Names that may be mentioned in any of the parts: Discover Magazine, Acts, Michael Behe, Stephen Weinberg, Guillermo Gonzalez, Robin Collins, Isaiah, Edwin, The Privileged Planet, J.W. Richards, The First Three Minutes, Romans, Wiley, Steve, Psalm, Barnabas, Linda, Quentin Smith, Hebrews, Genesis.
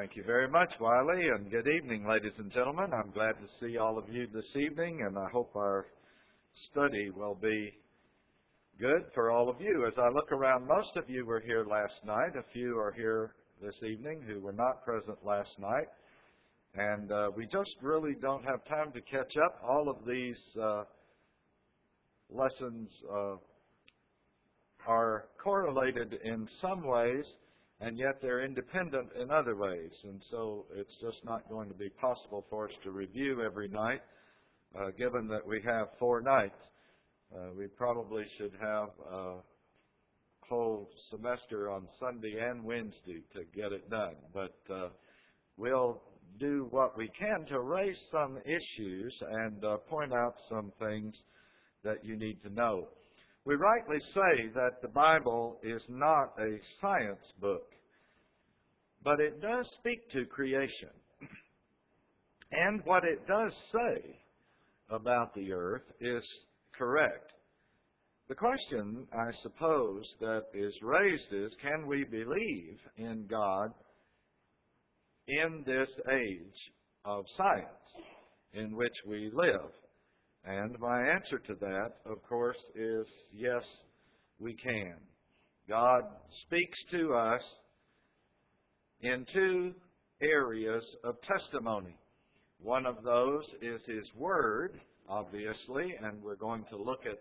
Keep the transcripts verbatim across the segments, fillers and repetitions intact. Thank you very much, Wiley, and good evening, ladies and gentlemen. I'm glad to see all of you this evening, and I hope our study will be good for all of you. As I look around, most of you were here last night. A few are here this evening who were not present last night. And uh, we just really don't have time to catch up. All of these uh, lessons uh, are correlated in some ways, and yet they're independent in other ways. And so it's just not going to be possible for us to review every night, uh, given that we have four nights. Uh, we probably should have a whole semester on Sunday and Wednesday to get it done. But uh, we'll do what we can to raise some issues and uh, point out some things that you need to know. We rightly say that the Bible is not a science book, but it does speak to creation. And what it does say about the earth is correct. The question, I suppose, that is raised is, can we believe in God in this age of science in which we live? And my answer to that, of course, is yes, we can. God speaks to us in two areas of testimony. One of those is His Word, obviously, and we're going to look at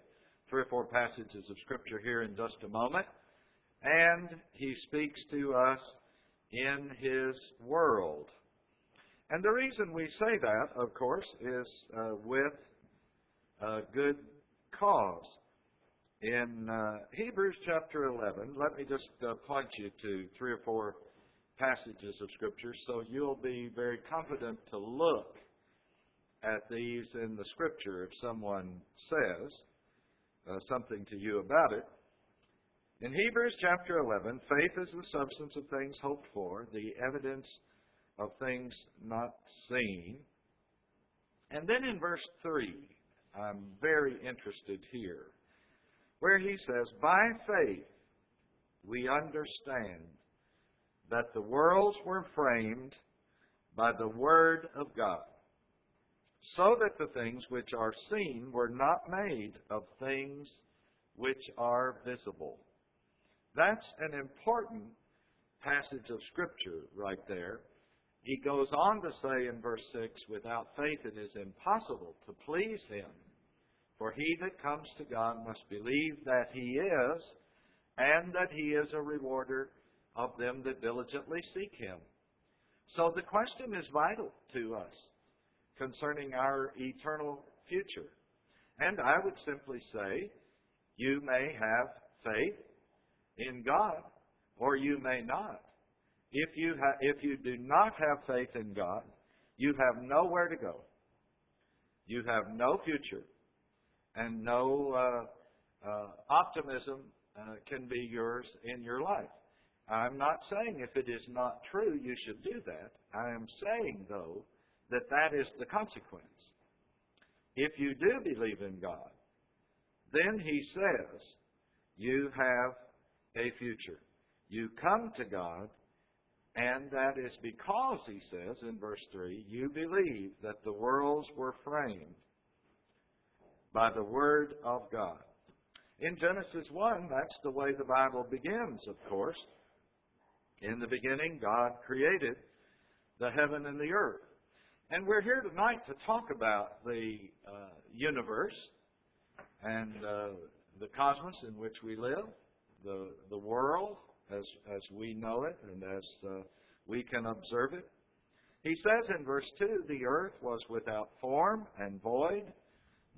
three or four passages of Scripture here in just a moment. And He speaks to us in His world. And the reason we say that, of course, is uh, with a good cause. In uh, Hebrews chapter eleven, let me just uh, point you to three or four passages of Scripture so you'll be very confident to look at these in the Scripture if someone says uh, something to you about it. In Hebrews chapter eleven, faith is the substance of things hoped for, the evidence of things not seen. And then in verse three, I'm very interested here, where he says, by faith we understand that the worlds were framed by the Word of God, so that the things which are seen were not made of things which are visible. That's an important passage of Scripture right there. He goes on to say in verse six, without faith it is impossible to please Him, for he that comes to God must believe that He is, and that He is a rewarder of them that diligently seek Him. So the question is vital to us concerning our eternal future. And I would simply say, you may have faith in God, or you may not. If you, ha- if you do not have faith in God, you have nowhere to go. You have no future, and no uh, uh, optimism uh, can be yours in your life. I'm not saying if it is not true, you should do that. I am saying, though, that that is the consequence. If you do believe in God, then He says you have a future. You come to God, and that is because, he says in verse three, you believe that the worlds were framed by the Word of God. In Genesis one, that's the way the Bible begins, of course. In the beginning, God created the heaven and the earth. And we're here tonight to talk about the uh, universe and uh, the cosmos in which we live, the the world as as we know it and as uh, we can observe it. He says in verse two, the earth was without form and void.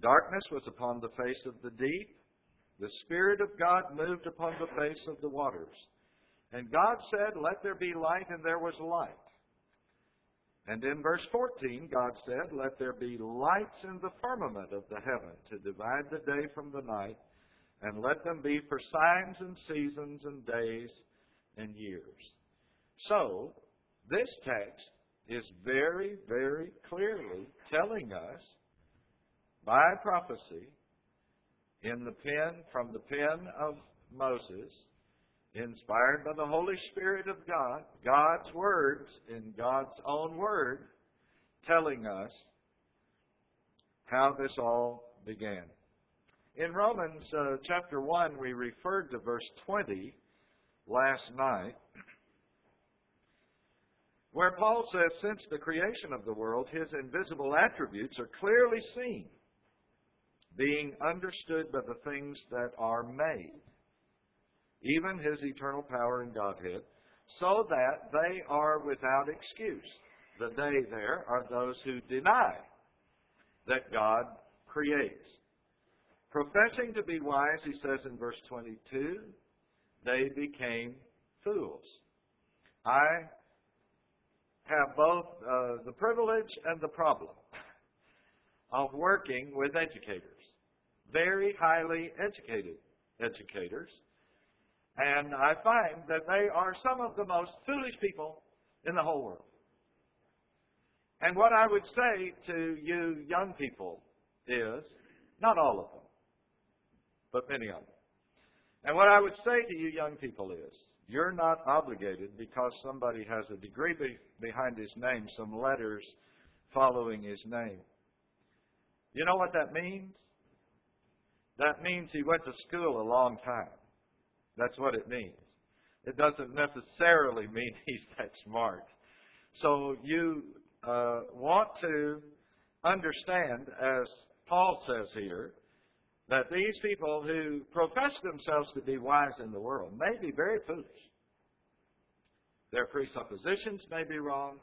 Darkness was upon the face of the deep. The Spirit of God moved upon the face of the waters. And God said, let there be light, and there was light. And in verse fourteen, God said, let there be lights in the firmament of the heaven to divide the day from the night, and let them be for signs and seasons and days and years. So, this text is very, very clearly telling us by prophecy in the pen, from the pen of Moses, inspired by the Holy Spirit of God, God's words in God's own word, telling us how this all began. In Romans uh, chapter one, we referred to verse twenty last night, where Paul says, since the creation of the world, his invisible attributes are clearly seen, being understood by the things that are made, even his eternal power and Godhead, so that they are without excuse. The they there are those who deny that God creates. Professing to be wise, he says in verse twenty-two, they became fools. I have both uh, the privilege and the problem of working with educators, very highly educated educators, and I find that they are some of the most foolish people in the whole world. And what I would say to you young people is, not all of them, but many of them. And what I would say to you young people is, you're not obligated because somebody has a degree be- behind his name, some letters following his name. You know what that means? That means he went to school a long time. That's what it means. It doesn't necessarily mean he's that smart. So you uh, want to understand, as Paul says here, that these people who profess themselves to be wise in the world may be very foolish. Their presuppositions may be wrong.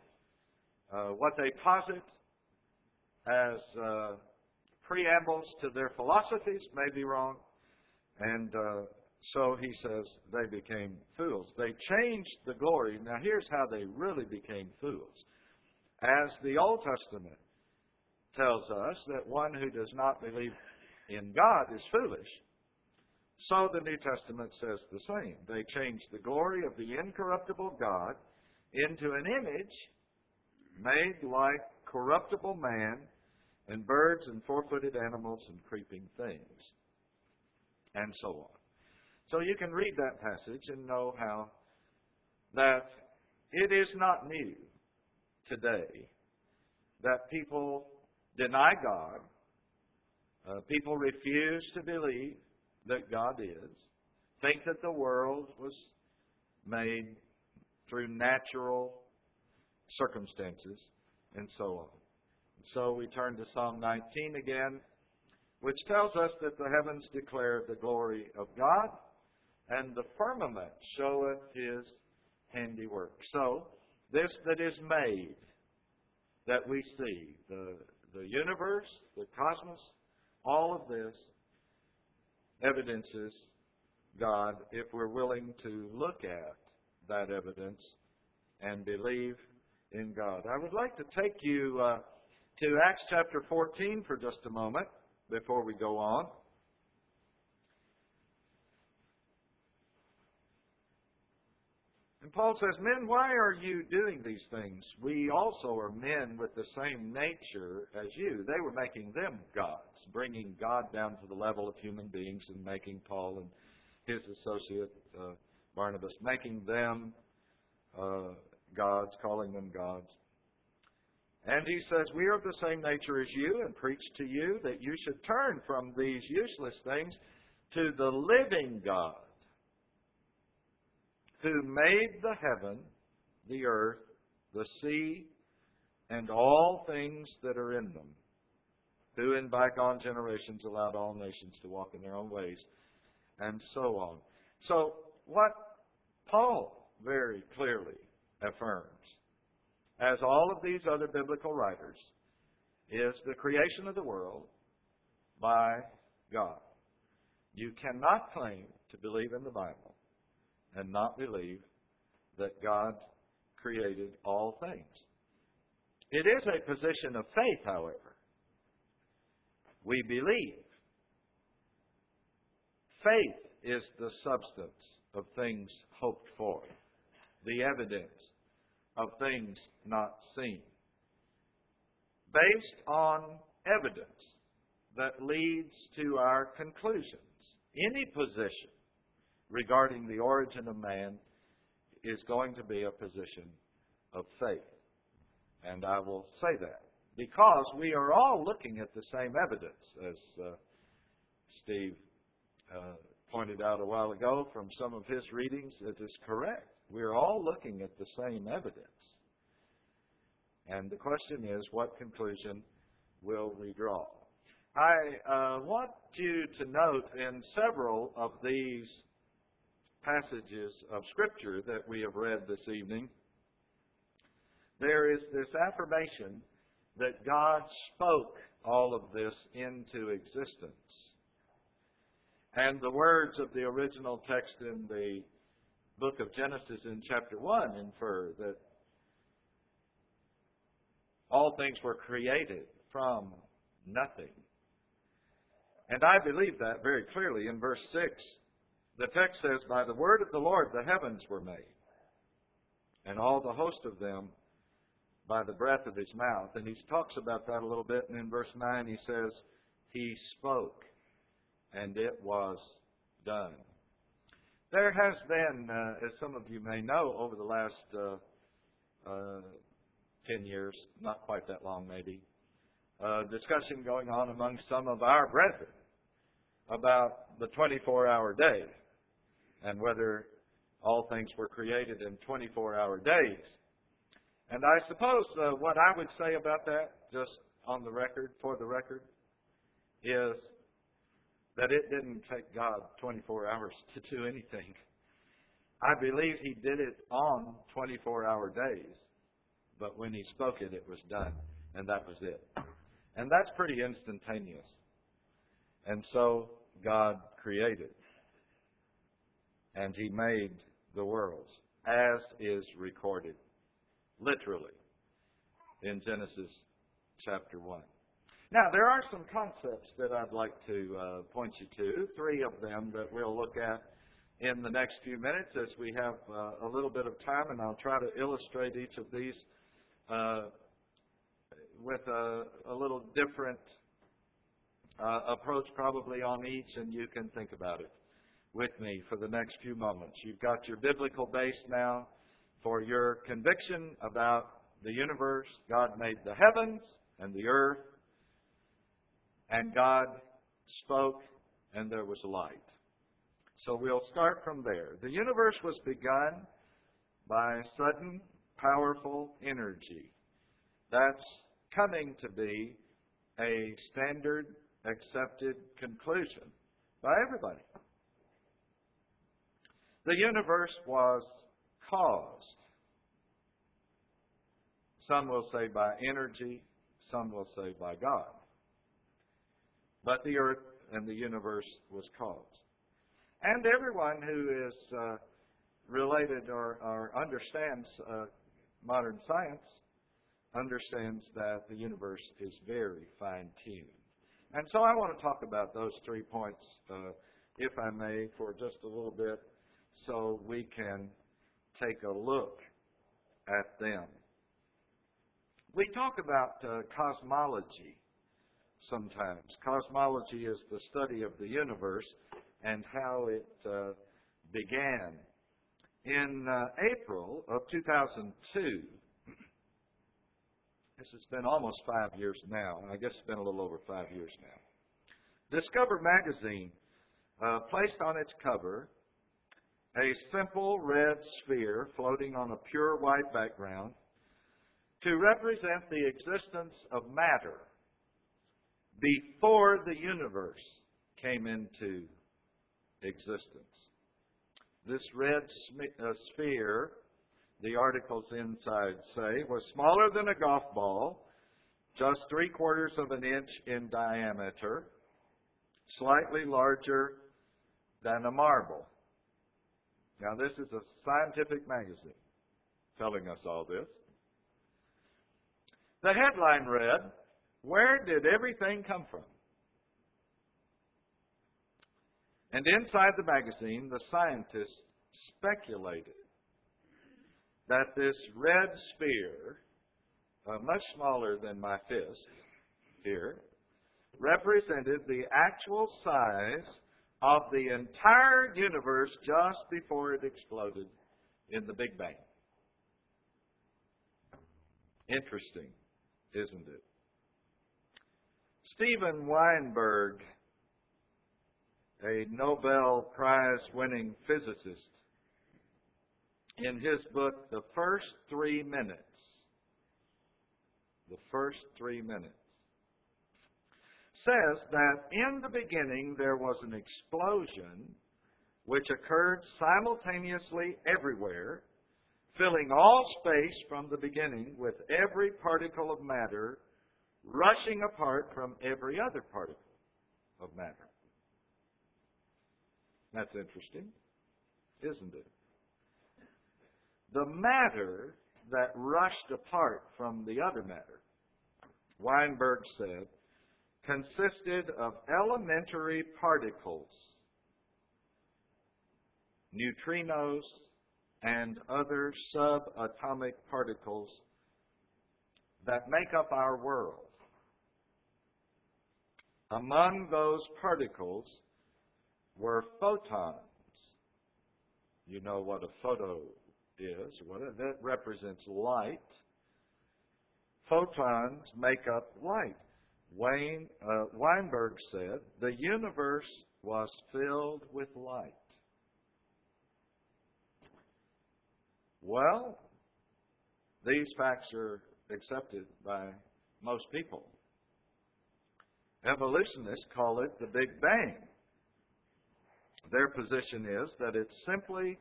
Uh, what they posit as uh, preambles to their philosophies may be wrong. And uh, so he says they became fools. They changed the glory. Now here's how they really became fools. As the Old Testament tells us that one who does not believe in God is foolish. So the New Testament says the same. They changed the glory of the incorruptible God into an image made like corruptible man and birds and four-footed animals and creeping things and so on. So you can read that passage and know how that it is not new today that people deny God. Uh, people refuse to believe that God is, think that the world was made through natural circumstances, and so on. So we turn to Psalm nineteen again, which tells us that the heavens declare the glory of God, and the firmament showeth his handiwork. So this that is made, that we see, the, the universe, the cosmos, all of this evidences God if we're willing to look at that evidence and believe in God. I would like to take you uh, to Acts chapter fourteen for just a moment before we go on. And Paul says, men, why are you doing these things? We also are men with the same nature as you. They were making them gods, bringing God down to the level of human beings and making Paul and his associate uh, Barnabas, making them uh, gods, calling them gods. And he says, we are of the same nature as you and preach to you that you should turn from these useless things to the living God, who made the heaven, the earth, the sea, and all things that are in them, who in bygone generations allowed all nations to walk in their own ways, and so on. So what Paul very clearly affirms, as all of these other biblical writers, is the creation of the world by God. You cannot claim to believe in the Bible and not believe that God created all things. It is a position of faith, however. We believe. Faith is the substance of things hoped for, the evidence of things not seen, based on evidence that leads to our conclusions. Any position regarding the origin of man is going to be a position of faith. And I will say that because we are all looking at the same evidence, as uh, Steve uh, pointed out a while ago from some of his readings, that is correct. We're all looking at the same evidence. And the question is, what conclusion will we draw? I uh, want you to note in several of these passages of Scripture that we have read this evening, there is this affirmation that God spoke all of this into existence. And the words of the original text in the book of Genesis in chapter one infer that all things were created from nothing. And I believe that very clearly in verse six. The text says, "By the word of the Lord the heavens were made, and all the host of them by the breath of his mouth." And he talks about that a little bit. And in verse nine he says, "He spoke, and it was done." There has been, uh, as some of you may know, over the last uh, uh, ten years, not quite that long maybe, Uh, discussion going on among some of our brethren about the twenty-four hour day and whether all things were created in twenty-four hour days. And I suppose uh, what I would say about that, just on the record, for the record, is that it didn't take God twenty-four hours to do anything. I believe He did it on twenty-four hour days, but when He spoke it, it was done, and that was it. And that's pretty instantaneous. And so God created. And He made the worlds, as is recorded, literally, in Genesis chapter one. Now, there are some concepts that I'd like to uh, point you to, three of them that we'll look at in the next few minutes as we have uh, a little bit of time, and I'll try to illustrate each of these uh with a, a little different uh, approach probably on each, and you can think about it with me for the next few moments. You've got your biblical base now for your conviction about the universe. God made the heavens and the earth, and God spoke, and there was light. So we'll start from there. The universe was begun by sudden, powerful energy. That's coming to be a standard accepted conclusion by everybody. The universe was caused. Some will say by energy, some will say by God. But the earth and the universe was caused. And everyone who is uh, related or, or understands uh, modern science understands that the universe is very fine-tuned. And so I want to talk about those three points, uh, if I may, for just a little bit, so we can take a look at them. We talk about uh, cosmology sometimes. Cosmology is the study of the universe and how it uh, began. In uh, April of two thousand two, this has been almost five years now. I guess it's been a little over five years now. Discover Magazine uh, placed on its cover a simple red sphere floating on a pure white background to represent the existence of matter before the universe came into existence. This red sm- uh, sphere, the article's inside say, was smaller than a golf ball, just three quarters of an inch in diameter, slightly larger than a marble. Now, this is a scientific magazine telling us all this. The headline read, "Where did everything come from?" And inside the magazine, the scientists speculated that this red sphere, uh, much smaller than my fist here, represented the actual size of the entire universe just before it exploded in the Big Bang. Interesting, isn't it? Stephen Weinberg, a Nobel Prize-winning physicist, in his book, The First Three Minutes, The First Three Minutes, says that in the beginning there was an explosion which occurred simultaneously everywhere, filling all space from the beginning with every particle of matter rushing apart from every other particle of matter. That's interesting, isn't it? The matter that rushed apart from the other matter, Weinberg said, consisted of elementary particles, neutrinos, and other subatomic particles that make up our world. Among those particles were photons. You know what a photo is. Well, that represents light. Photons make up light. Wayne, uh, Weinberg said, the universe was filled with light. Well, these facts are accepted by most people. Evolutionists call it the Big Bang. Their position is that it simply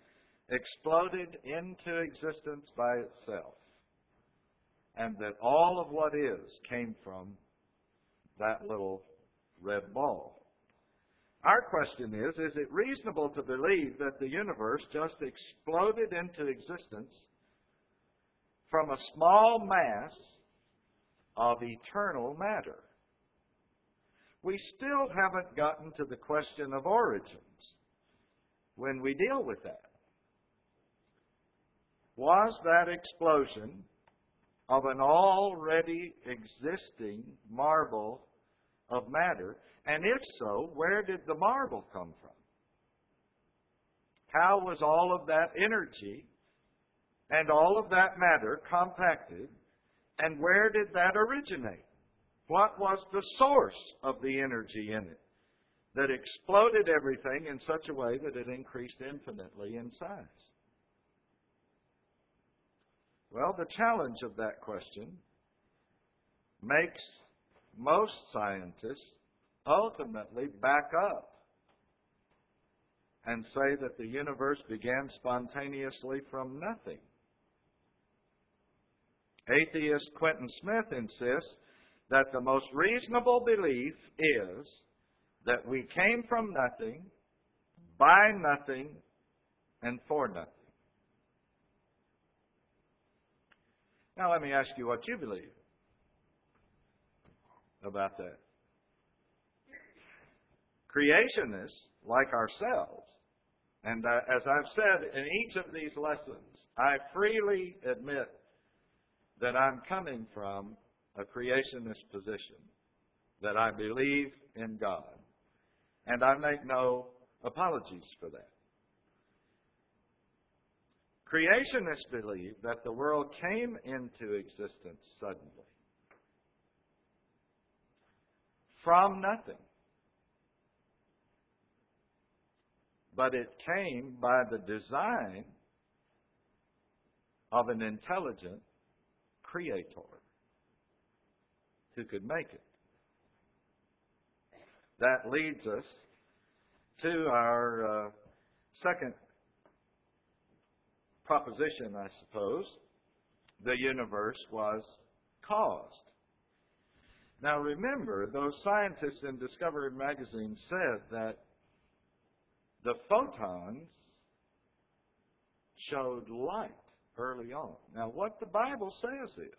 exploded into existence by itself, and that all of what is came from that little red ball. Our question is, is it reasonable to believe that the universe just exploded into existence from a small mass of eternal matter? We still haven't gotten to the question of origins when we deal with that. Was that explosion of an already existing marble of matter? And if so, where did the marble come from? How was all of that energy and all of that matter compacted? And where did that originate? What was the source of the energy in it that exploded everything in such a way that it increased infinitely in size? Well, the challenge of that question makes most scientists ultimately back up and say that the universe began spontaneously from nothing. Atheist Quentin Smith insists that the most reasonable belief is that we came from nothing, by nothing, and for nothing. Now let me ask you what you believe about that. Creationists, like ourselves, and as I've said in each of these lessons, I freely admit that I'm coming from a creationist position, that I believe in God, and I make no apologies for that. Creationists believe that the world came into existence suddenly, from nothing. But it came by the design of an intelligent creator who could make it. That leads us to our uh, second proposition, I suppose. The universe was caused. Now remember, those scientists in Discover Magazine said that the photons showed light early on. Now what the Bible says is,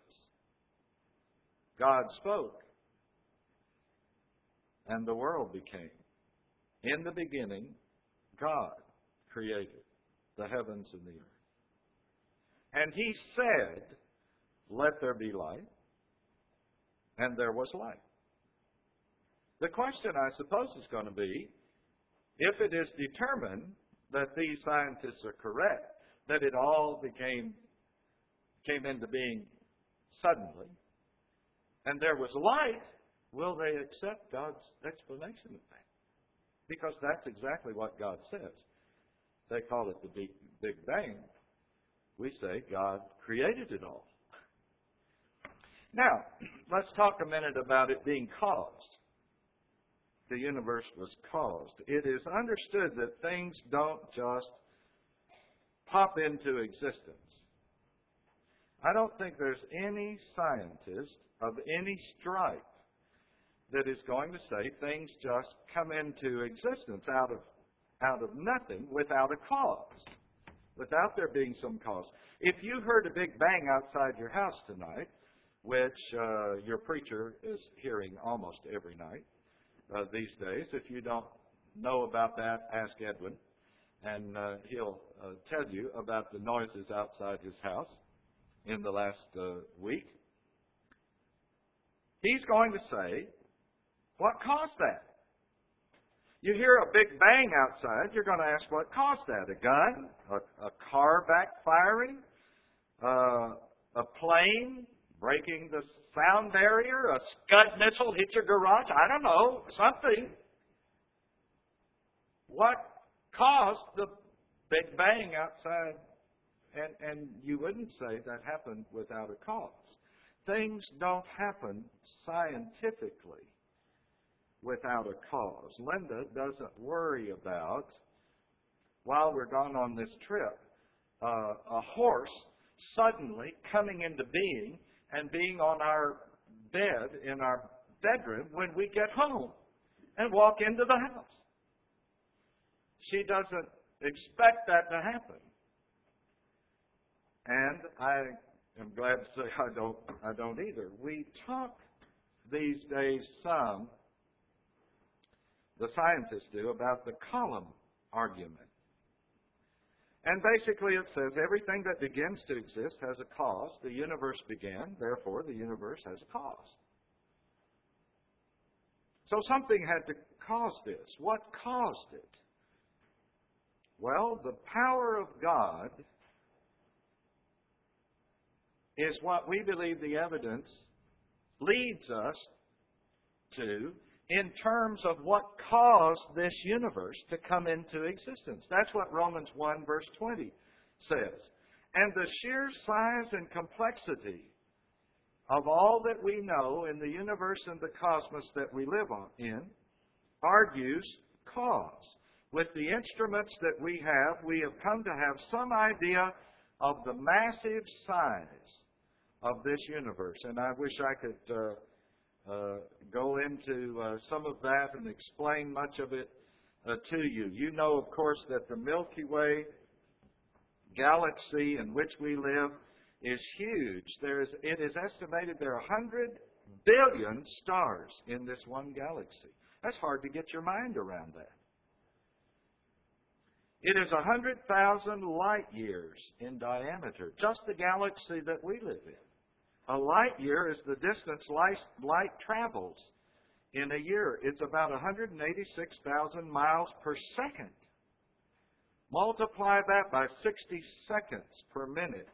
God spoke, and the world became. In the beginning, God created the heavens and the earth. And he said, let there be light, and there was light. The question, I suppose, is going to be, if it is determined that these scientists are correct, that it all became came into being suddenly, and there was light, will they accept God's explanation of that? Because that's exactly what God says. They call it the Big, Big Bang. We say God created it all. Now, let's talk a minute about it being caused. The universe was caused. It is understood that things don't just pop into existence. I don't think there's any scientist of any stripe that is going to say things just come into existence out of out of nothing without a cause, without there being some cause. If you heard a Big Bang outside your house tonight, which uh, your preacher is hearing almost every night uh, these days, if you don't know about that, ask Edwin, and uh, he'll uh, tell you about the noises outside his house in the last uh, week. He's going to say, what caused that? You hear a Big Bang outside, you're going to ask what caused that. A gun? A, a car backfiring? Uh, a plane breaking the sound barrier? A Scud missile hit your garage? I don't know. Something. What caused the Big Bang outside? And, and you wouldn't say that happened without a cause. Things don't happen scientifically without a cause. Linda doesn't worry about, while we're gone on this trip, uh, a horse suddenly coming into being and being on our bed in our bedroom when we get home and walk into the house. She doesn't expect that to happen. And I am glad to say I don't, I don't either. We talk these days some, the scientists do, about the column argument. And basically it says everything that begins to exist has a cause. The universe began, therefore the universe has a cause. So something had to cause this. What caused it? Well, the power of God is what we believe the evidence leads us to in terms of what caused this universe to come into existence. That's what Romans one verse twenty says. And the sheer size and complexity of all that we know in the universe and the cosmos that we live on in argues cause. With the instruments that we have, we have come to have some idea of the massive size of this universe. And I wish I could... Uh, Uh, go into uh, some of that and explain much of it uh, to you. You know, of course, that the Milky Way galaxy in which we live is huge. There is, it is estimated there are one hundred billion stars in this one galaxy. That's hard to get your mind around that. It is one hundred thousand light years in diameter, just the galaxy that we live in. A light year is the distance light, light travels in a year. It's about one hundred eighty-six thousand miles per second. Multiply that by sixty seconds per minute,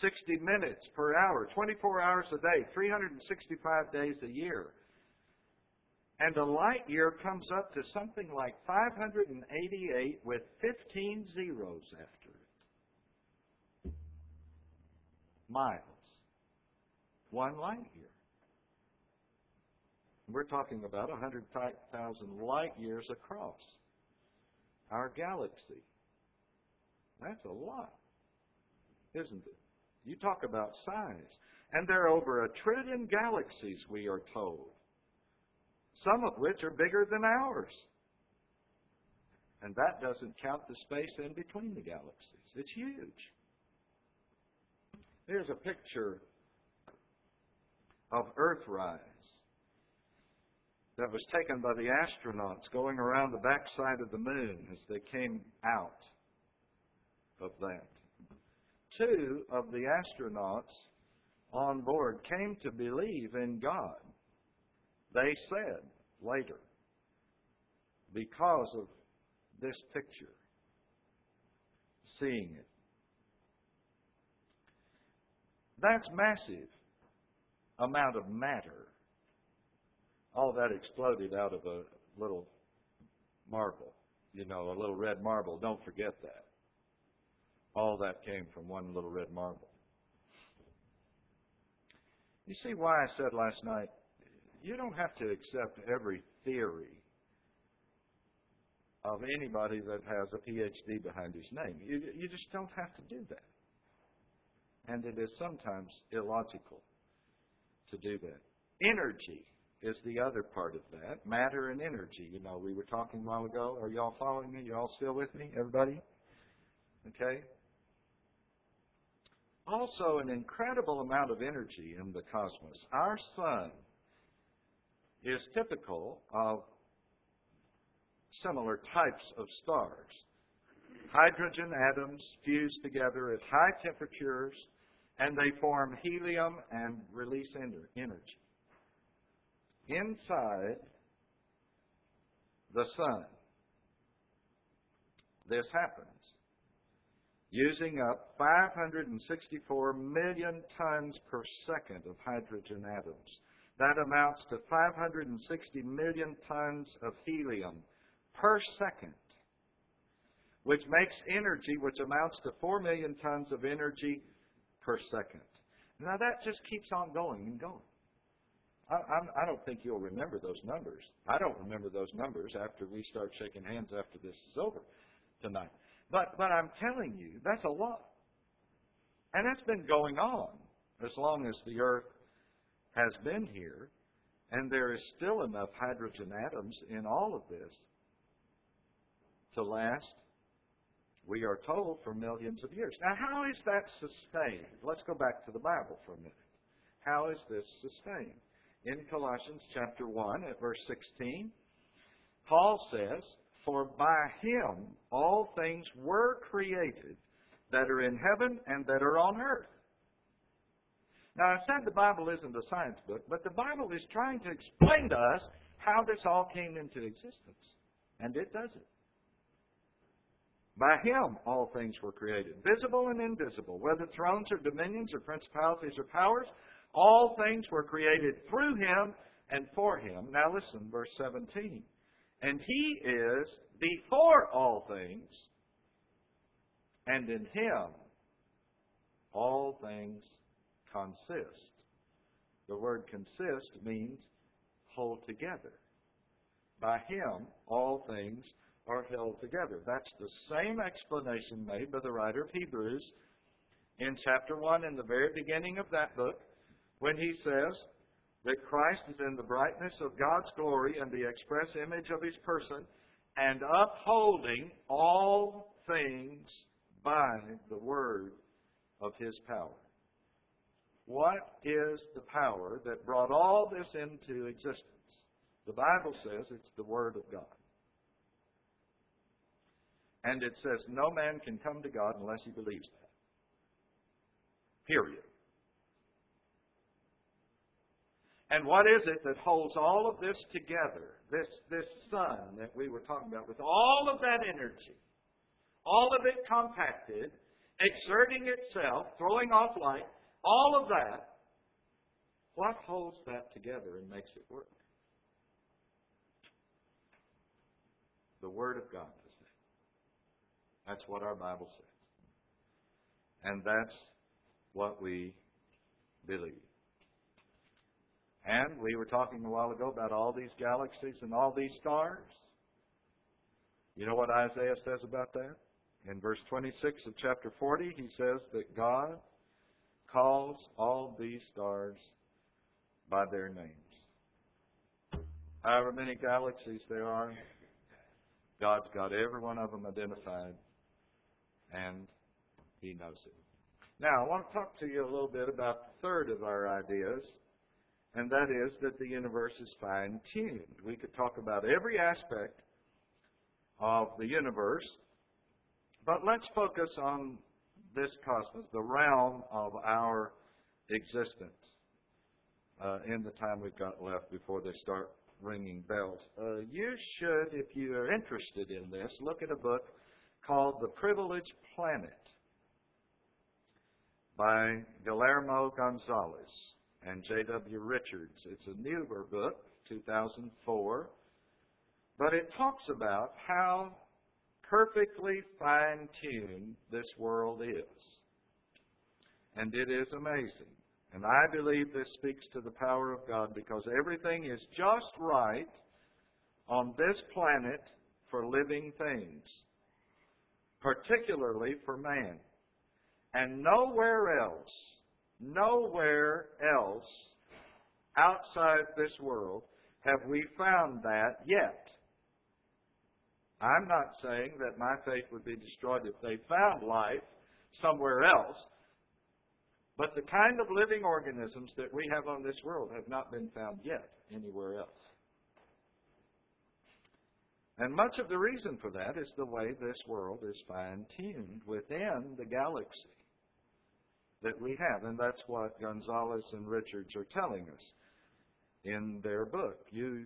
sixty minutes per hour, twenty-four hours a day, three hundred sixty-five days a year. And a light year comes up to something like five hundred eighty-eight with fifteen zeros after it. Miles. One light year. We're talking about one hundred thousand light years across our galaxy. That's a lot, isn't it? You talk about size. And there are over a trillion galaxies, we are told, some of which are bigger than ours. And that doesn't count the space in between the galaxies. It's huge. Here's a picture of Earthrise that was taken by the astronauts going around the backside of the moon as they came out of that. Two of the astronauts on board came to believe in God, they said later, because of this picture, seeing it. That's massive amount of matter. All that exploded out of a little marble, you know, a little red marble. Don't forget that. All that came from one little red marble. You see why I said last night, you don't have to accept every theory of anybody that has a P H D behind his name. You, you just don't have to do that. And it is sometimes illogical to do that. Energy is the other part of that. Matter and energy. You know, we were talking a while ago. Are y'all following me? You all still with me, everybody? Okay? Also, an incredible amount of energy in the cosmos. Our sun is typical of similar types of stars. Hydrogen atoms fuse together at high temperatures, and they form helium and release energy. Inside the sun, this happens, using up five hundred sixty-four million tons per second of hydrogen atoms. That amounts to five hundred sixty million tons of helium per second, which makes energy, which amounts to four million tons of energy per second. Now that just keeps on going and going. I, I, I don't think you'll remember those numbers. I don't remember those numbers after we start shaking hands after this is over tonight. But, but I'm telling you, that's a lot. And that's been going on as long as the Earth has been here, and there is still enough hydrogen atoms in all of this to last, we are told, for millions of years. Now, how is that sustained? Let's go back to the Bible for a minute. How is this sustained? In Colossians chapter one at verse sixteen, Paul says, "For by him all things were created that are in heaven and that are on earth." Now, I said the Bible isn't a science book, but the Bible is trying to explain to us how this all came into existence. And it does it. By him all things were created, visible and invisible, whether thrones or dominions or principalities or powers. All things were created through him and for him. Now listen, verse seventeen. And he is before all things, and in him all things consist. The word consist means hold together. By him all things are held together. That's the same explanation made by the writer of Hebrews in chapter one, in the very beginning of that book, when he says that Christ is in the brightness of God's glory and the express image of his person, and upholding all things by the word of his power. What is the power that brought all this into existence? The Bible says it's the word of God. And it says no man can come to God unless he believes that. Period. And what is it that holds all of this together? This, this sun that we were talking about, with all of that energy, all of it compacted, exerting itself, throwing off light, all of that, what holds that together and makes it work? The Word of God. That's what our Bible says. And that's what we believe. And we were talking a while ago about all these galaxies and all these stars. You know what Isaiah says about that? In verse twenty-six of chapter forty, he says that God calls all these stars by their names. However many galaxies there are, God's got every one of them identified. And he knows it. Now, I want to talk to you a little bit about the third of our ideas, and that is that the universe is fine-tuned. We could talk about every aspect of the universe, but let's focus on this cosmos, the realm of our existence, uh, in the time we've got left before they start ringing bells. Uh, you should, if you are interested in this, look at a book called The Privileged Planet by Guillermo Gonzalez and J W Richards. It's a newer book, two thousand four, but it talks about how perfectly fine-tuned this world is. And it is amazing. And I believe this speaks to the power of God because everything is just right on this planet for living things, particularly for man. And nowhere else, nowhere else outside this world have we found that yet. I'm not saying that my faith would be destroyed if they found life somewhere else. But the kind of living organisms that we have on this world have not been found yet anywhere else. And much of the reason for that is the way this world is fine-tuned within the galaxy that we have. And that's what Gonzalez and Richards are telling us in their book. You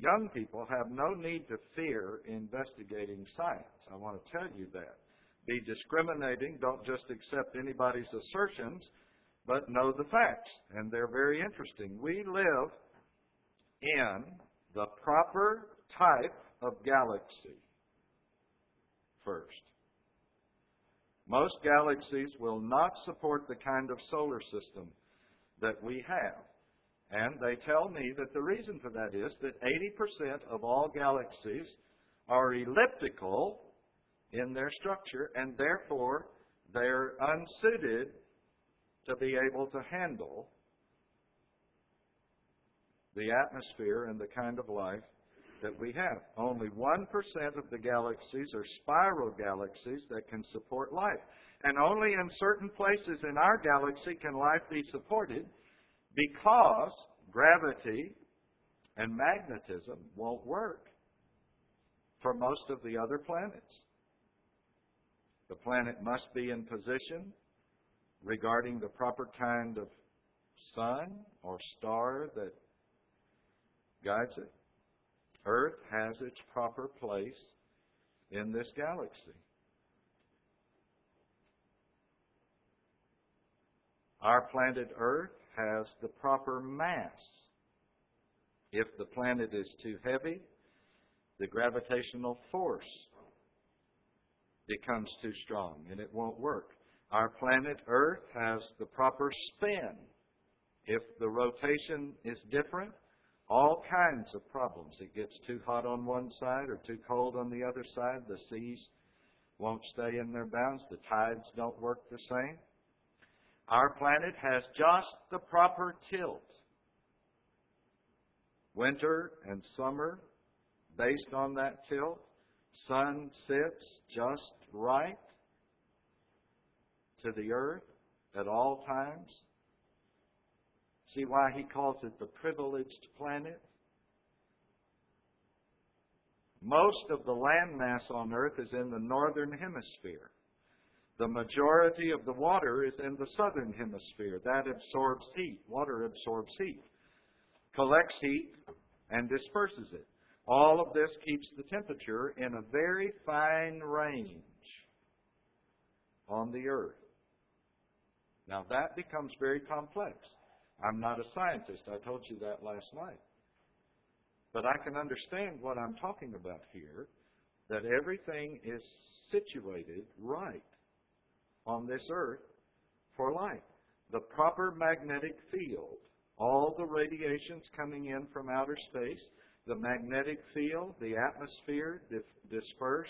young people have no need to fear investigating science. I want to tell you that. Be discriminating. Don't just accept anybody's assertions, but know the facts, and they're very interesting. We live in the proper type of galaxy first. Most galaxies will not support the kind of solar system that we have. And they tell me that the reason for that is that eighty percent of all galaxies are elliptical in their structure, and therefore they're unsuited to be able to handle the atmosphere and the kind of life that we have. Only one percent of the galaxies are spiral galaxies that can support life. And only in certain places in our galaxy can life be supported because gravity and magnetism won't work for most of the other planets. The planet must be in position regarding the proper kind of sun or star that guides it. Earth has its proper place in this galaxy. Our planet Earth has the proper mass. If the planet is too heavy, the gravitational force becomes too strong and it won't work. Our planet Earth has the proper spin. If the rotation is different, all kinds of problems. It gets too hot on one side or too cold on the other side. The seas won't stay in their bounds. The tides don't work the same. Our planet has just the proper tilt. Winter and summer, based on that tilt. Sun sits just right to the earth at all times. See why he calls it the privileged planet? Most of the landmass on earth is in the northern hemisphere. The majority of the water is in the southern hemisphere. That absorbs heat. Water absorbs heat, collects heat, and disperses it. All of this keeps the temperature in a very fine range on the earth. Now that becomes very complex. I'm not a scientist. I told you that last night. But I can understand what I'm talking about here, that everything is situated right on this earth for life. The proper magnetic field, all the radiations coming in from outer space, the magnetic field, the atmosphere disperse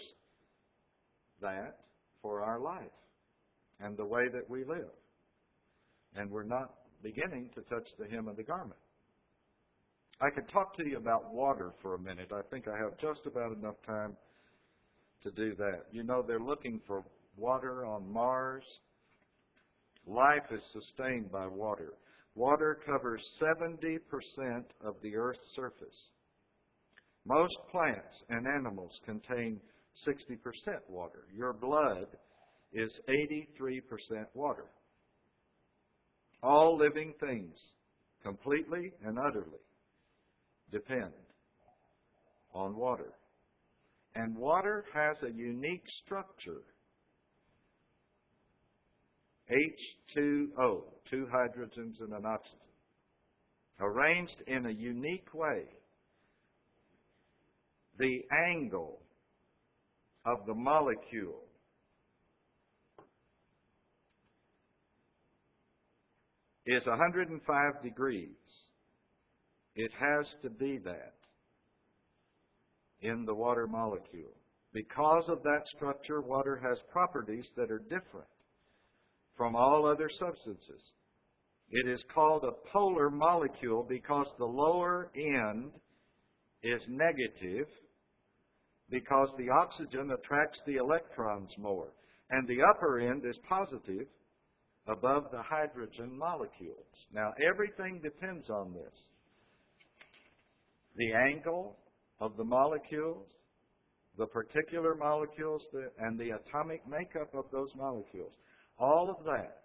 that for our life and the way that we live. And we're not beginning to touch the hem of the garment. I could talk to you about water for a minute. I think I have just about enough time to do that. You know, they're looking for water on Mars. Life is sustained by water. Water covers seventy percent of the Earth's surface. Most plants and animals contain sixty percent water. Your blood is eighty-three percent water. All living things completely and utterly depend on water. And water has a unique structure. H two O, two hydrogens and an oxygen, arranged in a unique way. The angle of the molecule is one hundred five degrees. It has to be that in the water molecule. Because of that structure, water has properties that are different from all other substances. It is called a polar molecule because the lower end is negative, because the oxygen attracts the electrons more, and the upper end is positive above the hydrogen molecules. Now, everything depends on this. The angle of the molecules, the particular molecules, and the atomic makeup of those molecules. All of that.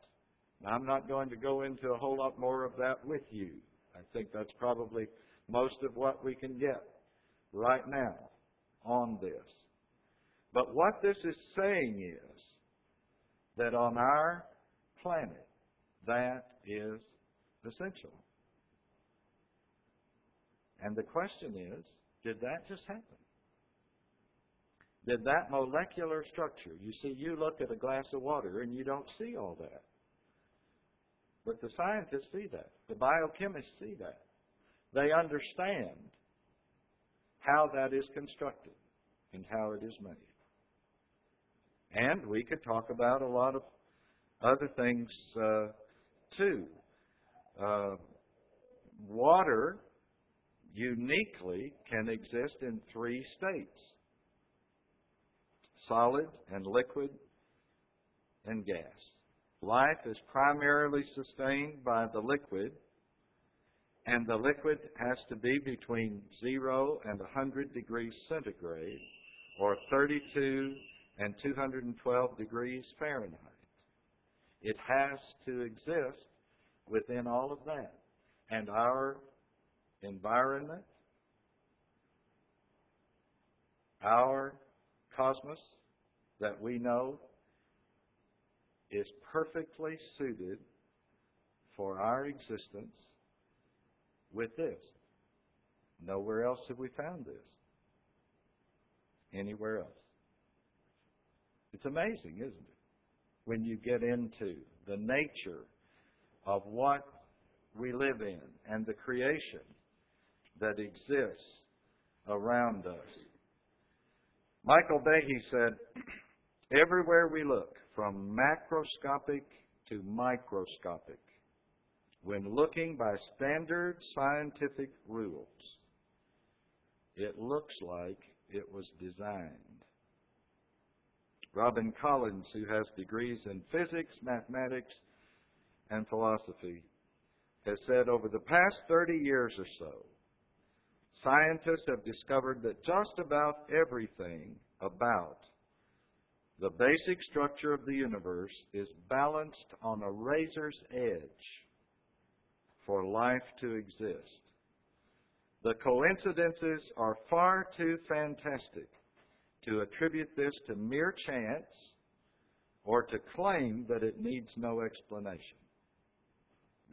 Now, I'm not going to go into a whole lot more of that with you. I think that's probably most of what we can get right now on this. But what this is saying is that on our planet, that is essential. And the question is, did that just happen? Did that molecular structure, you see, you look at a glass of water and you don't see all that. But the scientists see that. The biochemists see that. They understand how that is constructed and how it is made. And we could talk about a lot of other things uh, too. Uh, water uniquely can exist in three states: solid and liquid and gas. Life is primarily sustained by the liquid, and the liquid has to be between zero and one hundred degrees centigrade, or thirty-two and two hundred twelve degrees Fahrenheit. It has to exist within all of that. And our environment, our cosmos that we know, is perfectly suited for our existence with this. Nowhere else have we found this. Anywhere else. It's amazing, isn't it? When you get into the nature of what we live in and the creation that exists around us. Michael Behe said, everywhere we look, from macroscopic to microscopic, when looking by standard scientific rules, it looks like it was designed. Robin Collins, who has degrees in physics, mathematics, and philosophy, has said over the past thirty years or so, scientists have discovered that just about everything about the basic structure of the universe is balanced on a razor's edge for life to exist. The coincidences are far too fantastic to attribute this to mere chance or to claim that it needs no explanation.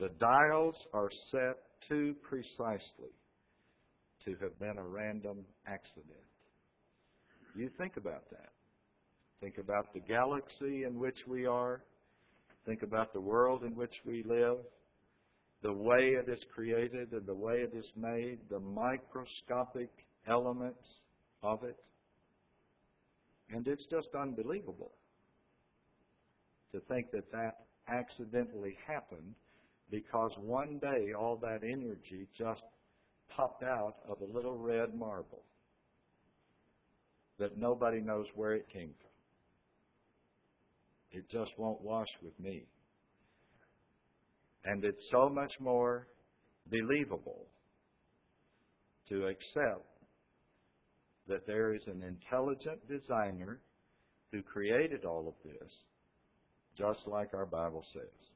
The dials are set too precisely to have been a random accident. You think about that. Think about the galaxy in which we are. Think about the world in which we live. The way it is created and the way it is made. The microscopic elements of it. And it's just unbelievable to think that that accidentally happened because one day all that energy just popped out of a little red marble that nobody knows where it came from. It just won't wash with me. And it's so much more believable to accept that there is an intelligent designer who created all of this, just like our Bible says.